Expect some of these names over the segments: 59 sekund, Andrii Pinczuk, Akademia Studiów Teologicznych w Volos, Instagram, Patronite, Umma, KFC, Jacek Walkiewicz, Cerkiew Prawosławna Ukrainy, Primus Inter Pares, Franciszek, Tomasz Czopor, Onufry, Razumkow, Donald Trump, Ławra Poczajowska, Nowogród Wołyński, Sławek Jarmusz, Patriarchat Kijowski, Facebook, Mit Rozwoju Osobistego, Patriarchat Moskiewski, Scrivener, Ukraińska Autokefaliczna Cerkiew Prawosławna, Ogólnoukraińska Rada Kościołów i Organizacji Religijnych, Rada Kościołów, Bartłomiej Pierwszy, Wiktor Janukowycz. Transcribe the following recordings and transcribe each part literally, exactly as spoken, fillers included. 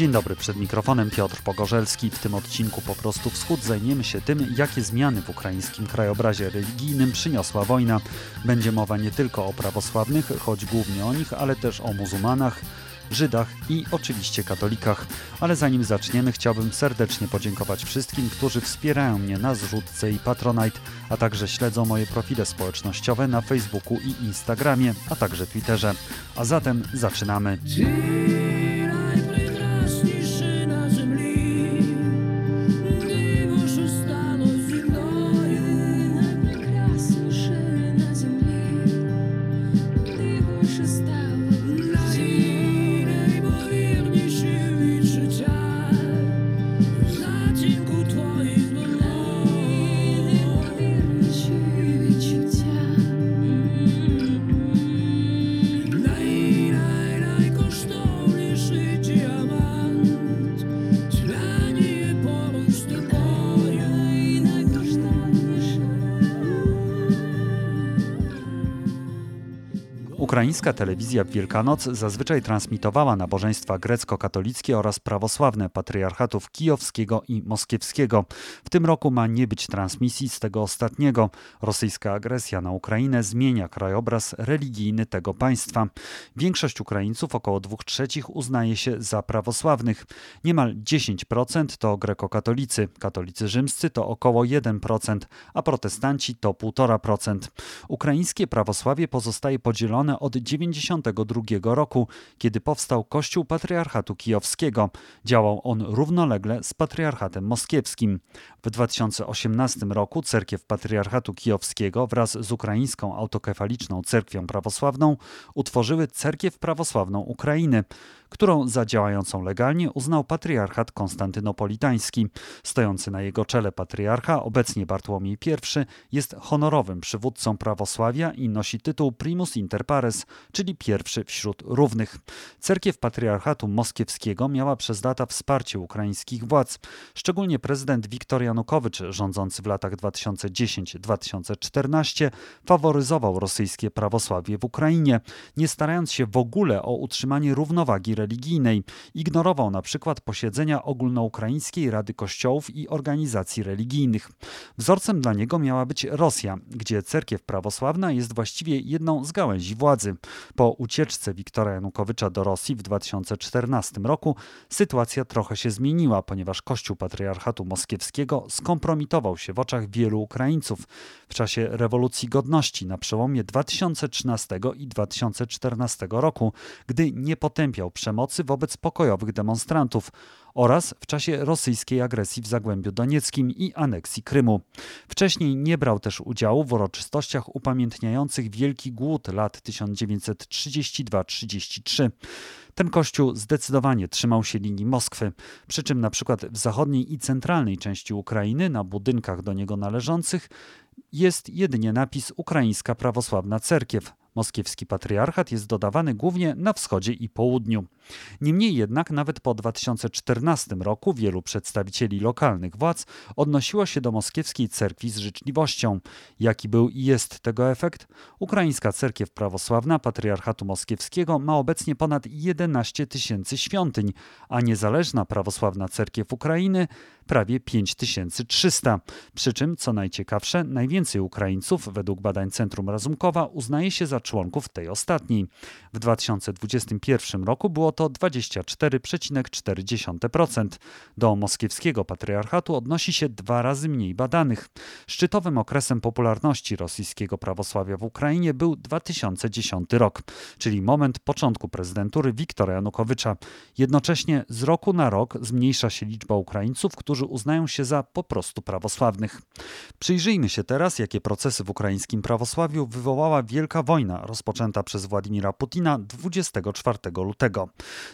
Dzień dobry, przed mikrofonem Piotr Pogorzelski. W tym odcinku Po prostu Wschód zajmiemy się tym, jakie zmiany w ukraińskim krajobrazie religijnym przyniosła wojna. Będzie mowa nie tylko o prawosławnych, choć głównie o nich, ale też o muzułmanach, Żydach i oczywiście katolikach. Ale zanim zaczniemy, chciałbym serdecznie podziękować wszystkim, którzy wspierają mnie na zrzutce i Patronite, a także śledzą moje profile społecznościowe na Facebooku i Instagramie, a także Twitterze. A zatem zaczynamy. Ukraińska telewizja w Wielkanoc zazwyczaj transmitowała nabożeństwa grecko-katolickie oraz prawosławne patriarchatów kijowskiego i moskiewskiego. W tym roku ma nie być transmisji z tego ostatniego. Rosyjska agresja na Ukrainę zmienia krajobraz religijny tego państwa. Większość Ukraińców, około dwóch trzecich, uznaje się za prawosławnych. Niemal dziesięć procent to grekokatolicy, katolicy rzymscy to około jeden procent, a protestanci to jeden i pół procent. Ukraińskie prawosławie pozostaje podzielone od dziewięćdziesiątego drugiego roku, kiedy powstał Kościół Patriarchatu Kijowskiego. Działał on równolegle z Patriarchatem Moskiewskim. W dwa tysiące osiemnastym roku Cerkiew Patriarchatu Kijowskiego wraz z Ukraińską Autokefaliczną Cerkwią Prawosławną utworzyły Cerkiew Prawosławną Ukrainy, którą za działającą legalnie uznał Patriarchat Konstantynopolitański. Stojący na jego czele patriarcha, obecnie Bartłomiej Pierwszy, jest honorowym przywódcą prawosławia i nosi tytuł Primus Inter Pares, czyli pierwszy wśród równych. Cerkiew Patriarchatu Moskiewskiego miała przez lata wsparcie ukraińskich władz. Szczególnie prezydent Wiktor Janukowycz, rządzący w latach dwa tysiące dziesiątym do dwa tysiące czternastego, faworyzował rosyjskie prawosławie w Ukrainie, nie starając się w ogóle o utrzymanie równowagi religijnej. Ignorował na przykład posiedzenia Ogólnoukraińskiej Rady Kościołów i Organizacji Religijnych. Wzorcem dla niego miała być Rosja, gdzie cerkiew prawosławna jest właściwie jedną z gałęzi władzy. Po ucieczce Wiktora Janukowycza do Rosji w dwa tysiące czternastym roku sytuacja trochę się zmieniła, ponieważ Kościół Patriarchatu Moskiewskiego skompromitował się w oczach wielu Ukraińców. W czasie rewolucji godności na przełomie dwa tysiące trzynastego i dwa tysiące czternastego roku, gdy nie potępiał przemocy wobec pokojowych demonstrantów, oraz w czasie rosyjskiej agresji w Zagłębiu Donieckim i aneksji Krymu. Wcześniej nie brał też udziału w uroczystościach upamiętniających Wielki Głód lat tysiąc dziewięćset trzydzieści dwa do trzydzieści trzy. Ten kościół zdecydowanie trzymał się linii Moskwy, przy czym na przykład w zachodniej i centralnej części Ukrainy, na budynkach do niego należących, jest jedynie napis Ukraińska Prawosławna Cerkiew. Moskiewski patriarchat jest dodawany głównie na wschodzie i południu. Niemniej jednak nawet po dwa tysiące czternastym roku wielu przedstawicieli lokalnych władz odnosiło się do moskiewskiej cerkwi z życzliwością. Jaki był i jest tego efekt? Ukraińska Cerkiew Prawosławna Patriarchatu Moskiewskiego ma obecnie ponad jedenaście tysięcy świątyń, a niezależna prawosławna cerkiew Ukrainy prawie pięć tysięcy trzysta. Przy czym, co najciekawsze, najwięcej Ukraińców, według badań Centrum Razumkowa, uznaje się za członków tej ostatniej. W dwa tysiące dwudziestym pierwszym roku było to dwadzieścia cztery przecinek cztery procent. Do moskiewskiego patriarchatu odnosi się dwa razy mniej badanych. Szczytowym okresem popularności rosyjskiego prawosławia w Ukrainie był dwa tysiące dziesiąty rok, czyli moment początku prezydentury Wiktora Janukowycza. Jednocześnie z roku na rok zmniejsza się liczba Ukraińców, którzy uznają się za po prostu prawosławnych. Przyjrzyjmy się teraz, jakie procesy w ukraińskim prawosławiu wywołała wielka wojna rozpoczęta przez Władimira Putina dwudziestego czwartego lutego.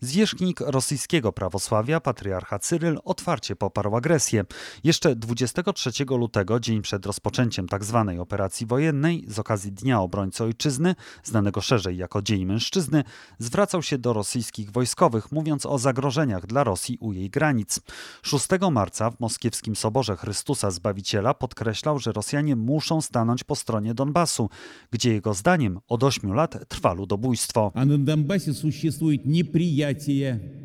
Zwierzchnik rosyjskiego prawosławia, patriarcha Cyryl, otwarcie poparł agresję. Jeszcze dwudziestego trzeciego lutego, dzień przed rozpoczęciem tzw. operacji wojennej, z okazji Dnia Obrońcy Ojczyzny, znanego szerzej jako Dzień Mężczyzny, zwracał się do rosyjskich wojskowych, mówiąc o zagrożeniach dla Rosji u jej granic. szóstego marca w moskiewskim Soborze Chrystusa Zbawiciela podkreślał, że Rosjanie muszą stanąć po stronie Donbasu, gdzie jego zdaniem Od ośmiu lat trwa ludobójstwo.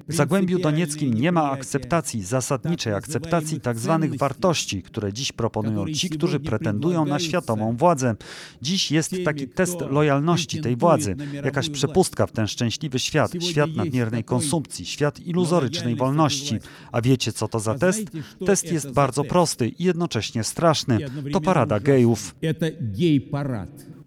W Zagłębiu Donieckim nie ma akceptacji, zasadniczej akceptacji tzw. wartości, które dziś proponują ci, którzy pretendują na światową władzę. Dziś jest taki test lojalności tej władzy, jakaś przepustka w ten szczęśliwy świat, świat nadmiernej konsumpcji, świat iluzorycznej wolności. A wiecie, co to za test? Test jest bardzo prosty i jednocześnie straszny. To parada gejów.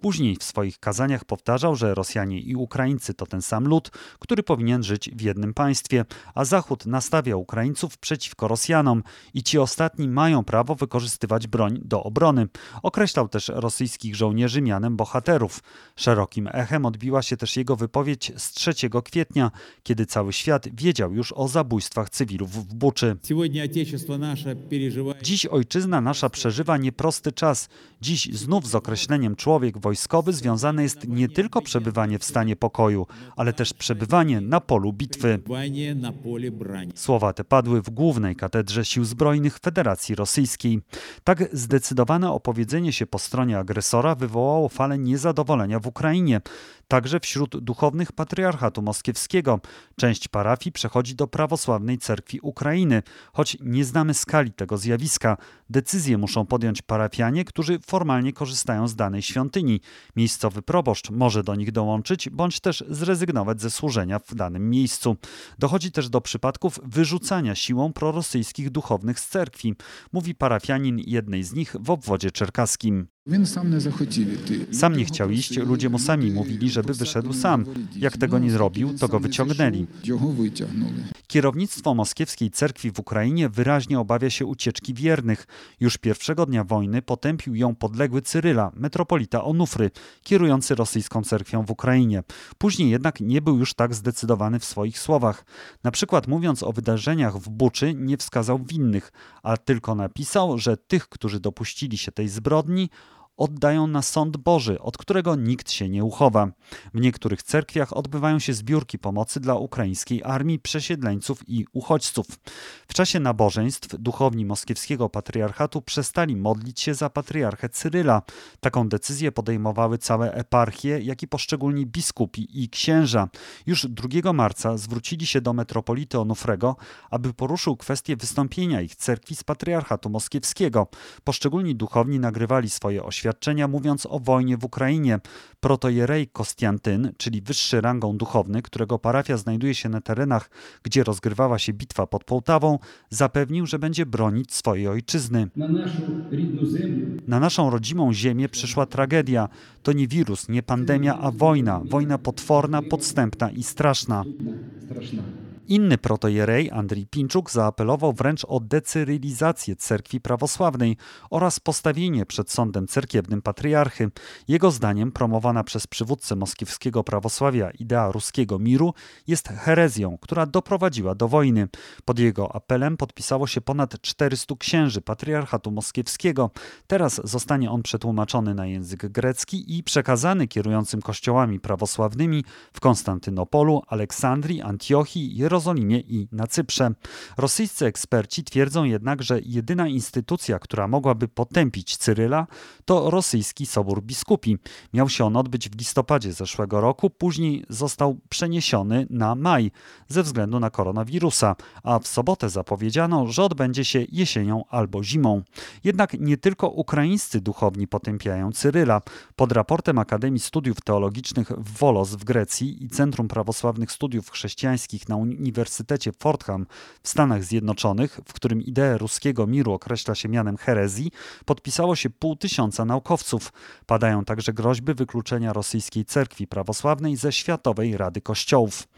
Później w swoich kazaniach powtarzał, że Rosjanie i Ukraińcy to ten sam lud, który powinien żyć w jednym państwie, a Zachód nastawia Ukraińców przeciwko Rosjanom i ci ostatni mają prawo wykorzystywać broń do obrony. Określał też rosyjskich żołnierzy mianem bohaterów. Szerokim echem odbiła się też jego wypowiedź z trzeciego kwietnia, kiedy cały świat wiedział już o zabójstwach cywilów w Buczy. Dziś ojczyzna nasza przeżywa nieprosty czas. Dziś znów z określeniem człowiek wojskowy związane jest nie tylko przebywanie w stanie pokoju, ale też przebywanie na polu bitwy. Słowa te padły w Głównej Katedrze Sił Zbrojnych Federacji Rosyjskiej. Tak zdecydowane opowiedzenie się po stronie agresora wywołało falę niezadowolenia w Ukrainie, także wśród duchownych Patriarchatu Moskiewskiego. Część parafii przechodzi do prawosławnej cerkwi Ukrainy. Choć nie znamy skali tego zjawiska, decyzje muszą podjąć parafianie, którzy formalnie korzystają z danej świątyni. Miejscowy proboszcz może do nich dołączyć, bądź też zrezygnować ze służenia w danym miejscu. Dochodzi też do przypadków wyrzucania siłą prorosyjskich duchownych z cerkwi, mówi parafianin jednej z nich w obwodzie czerkaskim. Sam nie chciał iść, ludzie mu sami mówili, żeby wyszedł sam. Jak tego nie zrobił, to go wyciągnęli. Kierownictwo moskiewskiej cerkwi w Ukrainie wyraźnie obawia się ucieczki wiernych. Już pierwszego dnia wojny potępił ją podległy Cyryla, metropolita Onufry, kierujący rosyjską cerkwią w Ukrainie. Później jednak nie był już tak zdecydowany w swoich słowach. Na przykład mówiąc o wydarzeniach w Buczy nie wskazał winnych, a tylko napisał, że tych, którzy dopuścili się tej zbrodni, oddają na sąd Boży, od którego nikt się nie uchowa. W niektórych cerkwiach odbywają się zbiórki pomocy dla ukraińskiej armii, przesiedleńców i uchodźców. W czasie nabożeństw duchowni moskiewskiego patriarchatu przestali modlić się za patriarchę Cyryla. Taką decyzję podejmowały całe eparchie, jak i poszczególni biskupi i księża. Już drugiego marca zwrócili się do metropolity Onufrego, aby poruszył kwestię wystąpienia ich cerkwi z patriarchatu moskiewskiego. Poszczególni duchowni nagrywali swoje oświadczenia, mówiąc o wojnie w Ukrainie. Protojerej Kostiantyn, czyli wyższy rangą duchowny, którego parafia znajduje się na terenach, gdzie rozgrywała się bitwa pod Połtawą, zapewnił, że będzie bronić swojej ojczyzny. Na naszą rodzimą ziemię przyszła tragedia. To nie wirus, nie pandemia, a wojna. Wojna potworna, podstępna i straszna. Inny protojerej, Andrii Pinczuk, zaapelował wręcz o decyrylizację cerkwi prawosławnej oraz postawienie przed sądem cerkiewnym patriarchy. Jego zdaniem promowana przez przywódcę moskiewskiego prawosławia idea ruskiego miru jest herezją, która doprowadziła do wojny. Pod jego apelem podpisało się ponad czterystu księży patriarchatu moskiewskiego. Teraz zostanie on przetłumaczony na język grecki i przekazany kierującym kościołami prawosławnymi w Konstantynopolu, Aleksandrii, Antiochii, Jerozolimie i na Cyprze. Rosyjscy eksperci twierdzą jednak, że jedyna instytucja, która mogłaby potępić Cyryla, to rosyjski Sobór Biskupi. Miał się on odbyć w listopadzie zeszłego roku, później został przeniesiony na maj ze względu na koronawirusa, a w sobotę zapowiedziano, że odbędzie się jesienią albo zimą. Jednak nie tylko ukraińscy duchowni potępiają Cyryla. Pod raportem Akademii Studiów Teologicznych w Volos w Grecji i Centrum Prawosławnych Studiów Chrześcijańskich na Uniwersytecie Fordham w Stanach Zjednoczonych, w którym ideę ruskiego miru określa się mianem herezji, podpisało się pół tysiąca naukowców. Padają także groźby wykluczenia rosyjskiej cerkwi prawosławnej ze Światowej Rady Kościołów.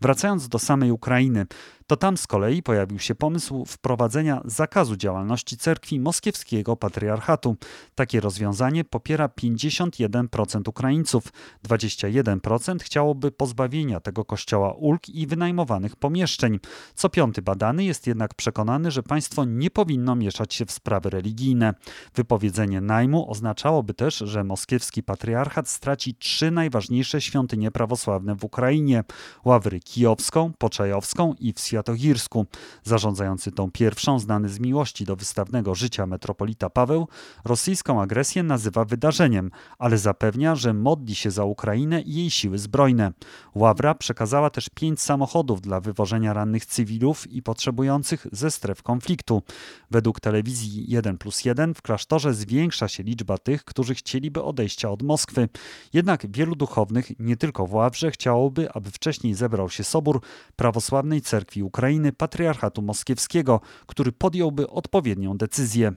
Wracając do samej Ukrainy, to tam z kolei pojawił się pomysł wprowadzenia zakazu działalności cerkwi moskiewskiego patriarchatu. Takie rozwiązanie popiera pięćdziesiąt jeden procent Ukraińców. dwadzieścia jeden procent chciałoby pozbawienia tego kościoła ulg i wynajmowanych pomieszczeń. Co piąty badany jest jednak przekonany, że państwo nie powinno mieszać się w sprawy religijne. Wypowiedzenie najmu oznaczałoby też, że moskiewski patriarchat straci trzy najważniejsze świątynie prawosławne w Ukrainie: Ławrę Kijowską, Poczajowską i w Światosławie Światohirsku. Zarządzający tą pierwszą, znany z miłości do wystawnego życia metropolita Paweł, rosyjską agresję nazywa wydarzeniem, ale zapewnia, że modli się za Ukrainę i jej siły zbrojne. Ławra przekazała też pięć samochodów dla wywożenia rannych cywilów i potrzebujących ze stref konfliktu. Według telewizji jeden plus jeden w klasztorze zwiększa się liczba tych, którzy chcieliby odejścia od Moskwy. Jednak wielu duchownych, nie tylko w Ławrze, chciałoby, aby wcześniej zebrał się Sobór Prawosławnej Cerkwi Ukrainy Patriarchatu Moskiewskiego, który podjąłby odpowiednią decyzję.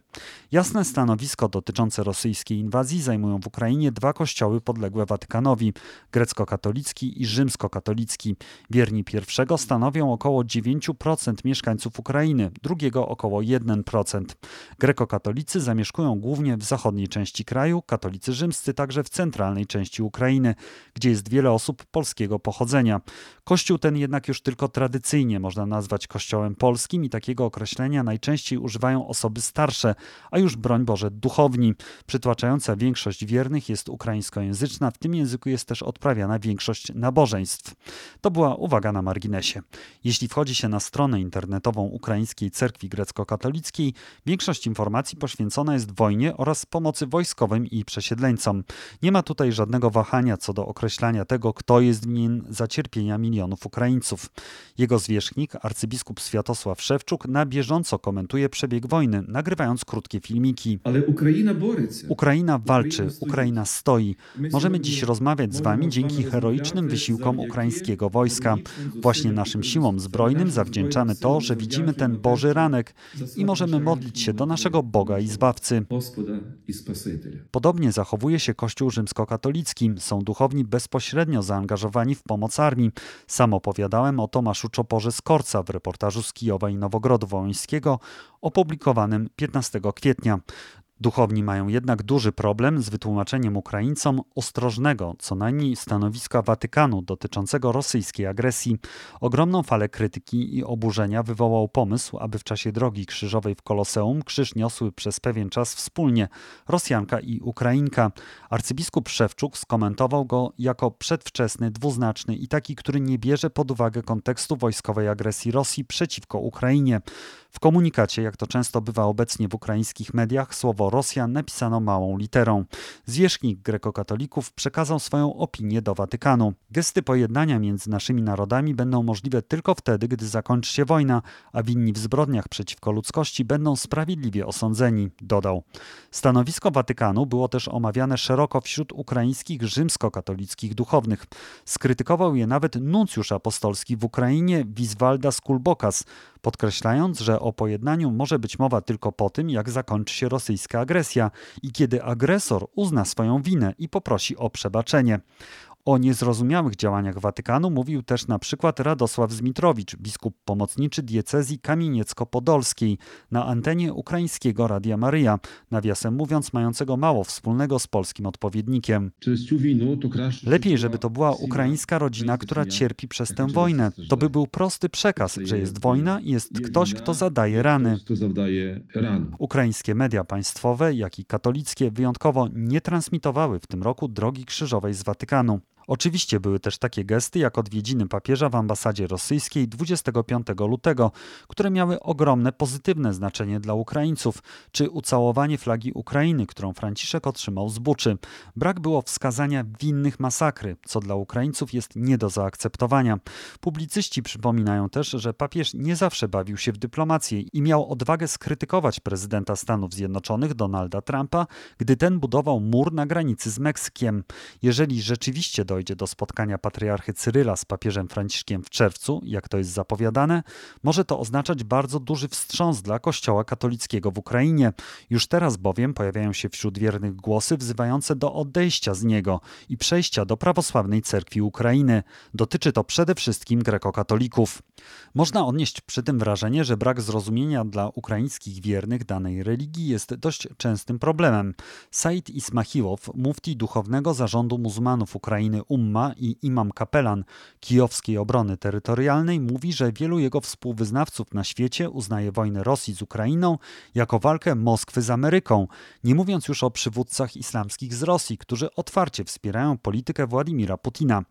Jasne stanowisko dotyczące rosyjskiej inwazji zajmują w Ukrainie dwa kościoły podległe Watykanowi, grecko-katolicki i rzymskokatolicki. Wierni pierwszego stanowią około dziewięć procent mieszkańców Ukrainy, drugiego około jeden procent. Grekokatolicy zamieszkują głównie w zachodniej części kraju, katolicy rzymscy także w centralnej części Ukrainy, gdzie jest wiele osób polskiego pochodzenia. Kościół ten jednak już tylko tradycyjnie można nazwać kościołem polskim i takiego określenia najczęściej używają osoby starsze, a już broń Boże duchowni. Przytłaczająca większość wiernych jest ukraińskojęzyczna, w tym języku jest też odprawiana większość nabożeństw. To była uwaga na marginesie. Jeśli wchodzi się na stronę internetową Ukraińskiej Cerkwi Grecko-Katolickiej, większość informacji poświęcona jest wojnie oraz pomocy wojskowym i przesiedleńcom. Nie ma tutaj żadnego wahania co do określania tego, kto jest winien za cierpienia milionów Ukraińców. Jego zwierzchnik, arcybiskup Światosław Szewczuk, na bieżąco komentuje przebieg wojny, nagrywając krótkie filmiki. Ale Ukraina bori się. Ukraina walczy, Ukraina stoi. Możemy dziś rozmawiać z wami dzięki heroicznym wysiłkom ukraińskiego wojska. Właśnie naszym siłom zbrojnym zawdzięczamy to, że widzimy ten Boży ranek i możemy modlić się do naszego Boga i Zbawcy. Podobnie zachowuje się Kościół rzymskokatolicki. Są duchowni bezpośrednio zaangażowani w pomoc armii. Sam opowiadałem o Tomaszu Czoporze z Korca w reportażu z Kijowa i Nowogrodu Wołyńskiego opublikowanym piętnastego kwietnia. Duchowni mają jednak duży problem z wytłumaczeniem Ukraińcom ostrożnego, co najmniej stanowiska Watykanu dotyczącego rosyjskiej agresji. Ogromną falę krytyki i oburzenia wywołał pomysł, aby w czasie drogi krzyżowej w Koloseum krzyż niosły przez pewien czas wspólnie Rosjanka i Ukrainka. Arcybiskup Szewczuk skomentował go jako przedwczesny, dwuznaczny i taki, który nie bierze pod uwagę kontekstu wojskowej agresji Rosji przeciwko Ukrainie. W komunikacie, jak to często bywa obecnie w ukraińskich mediach, słowo Rosja napisano małą literą. Zwierzchnik grekokatolików przekazał swoją opinię do Watykanu. Gesty pojednania między naszymi narodami będą możliwe tylko wtedy, gdy zakończy się wojna, a winni w zbrodniach przeciwko ludzkości będą sprawiedliwie osądzeni, dodał. Stanowisko Watykanu było też omawiane szeroko wśród ukraińskich rzymskokatolickich duchownych. Skrytykował je nawet nuncjusz apostolski w Ukrainie Wizwalda Skulbokasa, podkreślając, że o pojednaniu może być mowa tylko po tym, jak zakończy się rosyjska agresja i kiedy agresor uzna swoją winę i poprosi o przebaczenie. O niezrozumiałych działaniach Watykanu mówił też na przykład Radosław Zmitrowicz, biskup pomocniczy diecezji kamieniecko-podolskiej na antenie ukraińskiego Radia Maryja, nawiasem mówiąc mającego mało wspólnego z polskim odpowiednikiem. Lepiej, żeby to była ukraińska rodzina, która cierpi przez tę wojnę. To by był prosty przekaz, że jest wojna i jest ktoś, kto zadaje rany. Ukraińskie media państwowe, jak i katolickie wyjątkowo nie transmitowały w tym roku drogi krzyżowej z Watykanu. Oczywiście były też takie gesty jak odwiedziny papieża w ambasadzie rosyjskiej dwudziestego piątego lutego, które miały ogromne pozytywne znaczenie dla Ukraińców, czy ucałowanie flagi Ukrainy, którą Franciszek otrzymał z Buczy. Brak było wskazania winnych masakry, co dla Ukraińców jest nie do zaakceptowania. Publicyści przypominają też, że papież nie zawsze bawił się w dyplomację i miał odwagę skrytykować prezydenta Stanów Zjednoczonych Donalda Trumpa, gdy ten budował mur na granicy z Meksykiem. Jeżeli rzeczywiście do dojdzie do spotkania patriarchy Cyryla z papieżem Franciszkiem w czerwcu, jak to jest zapowiadane, może to oznaczać bardzo duży wstrząs dla kościoła katolickiego w Ukrainie. Już teraz bowiem pojawiają się wśród wiernych głosy wzywające do odejścia z niego i przejścia do prawosławnej cerkwi Ukrainy. Dotyczy to przede wszystkim grekokatolików. Można odnieść przy tym wrażenie, że brak zrozumienia dla ukraińskich wiernych danej religii jest dość częstym problemem. Said Ismagilov, mufti duchownego zarządu muzułmanów Ukrainy umma i imam kapelan Kijowskiej Obrony Terytorialnej mówi, że wielu jego współwyznawców na świecie uznaje wojnę Rosji z Ukrainą jako walkę Moskwy z Ameryką, nie mówiąc już o przywódcach islamskich z Rosji, którzy otwarcie wspierają politykę Władimira Putina.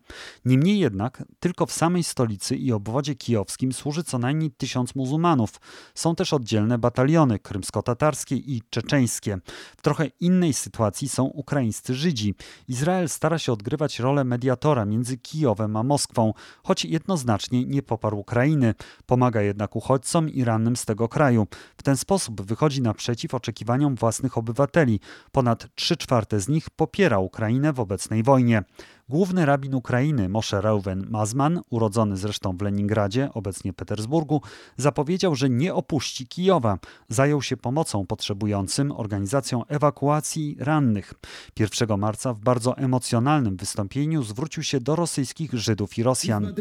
Niemniej jednak tylko w samej stolicy i obwodzie kijowskim służy co najmniej tysiąc muzułmanów. Są też oddzielne bataliony krymsko-tatarskie i czeczeńskie. W trochę innej sytuacji są ukraińscy Żydzi. Izrael stara się odgrywać rolę mediatora między Kijowem a Moskwą, choć jednoznacznie nie poparł Ukrainy. Pomaga jednak uchodźcom i rannym z tego kraju. W ten sposób wychodzi naprzeciw oczekiwaniom własnych obywateli. Ponad trzy czwarte z nich popiera Ukrainę w obecnej wojnie. Główny rabin Ukrainy, Moshe Reuven Mazman, urodzony zresztą w Leningradzie, obecnie Petersburgu, zapowiedział, że nie opuści Kijowa. Zajął się pomocą potrzebującym, organizacją ewakuacji rannych. pierwszego marca w bardzo emocjonalnym wystąpieniu zwrócił się do rosyjskich Żydów i Rosjan.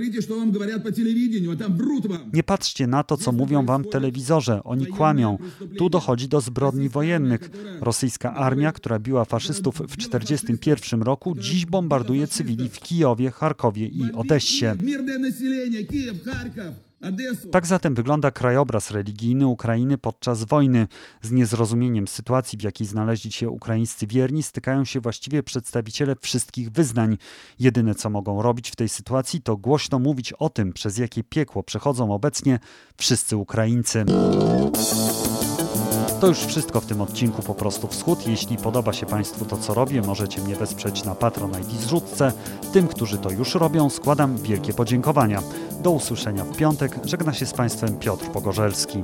Nie patrzcie na to, co mówią wam w telewizorze. Oni kłamią. Tu dochodzi do zbrodni wojennych. Rosyjska armia, która biła faszystów w tysiąc dziewięćset czterdziestym pierwszym roku, dziś bombarduje cywili w Kijowie, Charkowie i Odessie. Tak zatem wygląda krajobraz religijny Ukrainy podczas wojny. Z niezrozumieniem sytuacji, w jakiej znaleźli się ukraińscy wierni, stykają się właściwie przedstawiciele wszystkich wyznań. Jedyne, co mogą robić w tej sytuacji, to głośno mówić o tym, przez jakie piekło przechodzą obecnie wszyscy Ukraińcy. To już wszystko w tym odcinku Po prostu Wschód. Jeśli podoba się Państwu to, co robię, możecie mnie wesprzeć na Patronite i zrzutce. Tym, którzy to już robią, składam wielkie podziękowania. Do usłyszenia w piątek. Żegna się z Państwem Piotr Pogorzelski.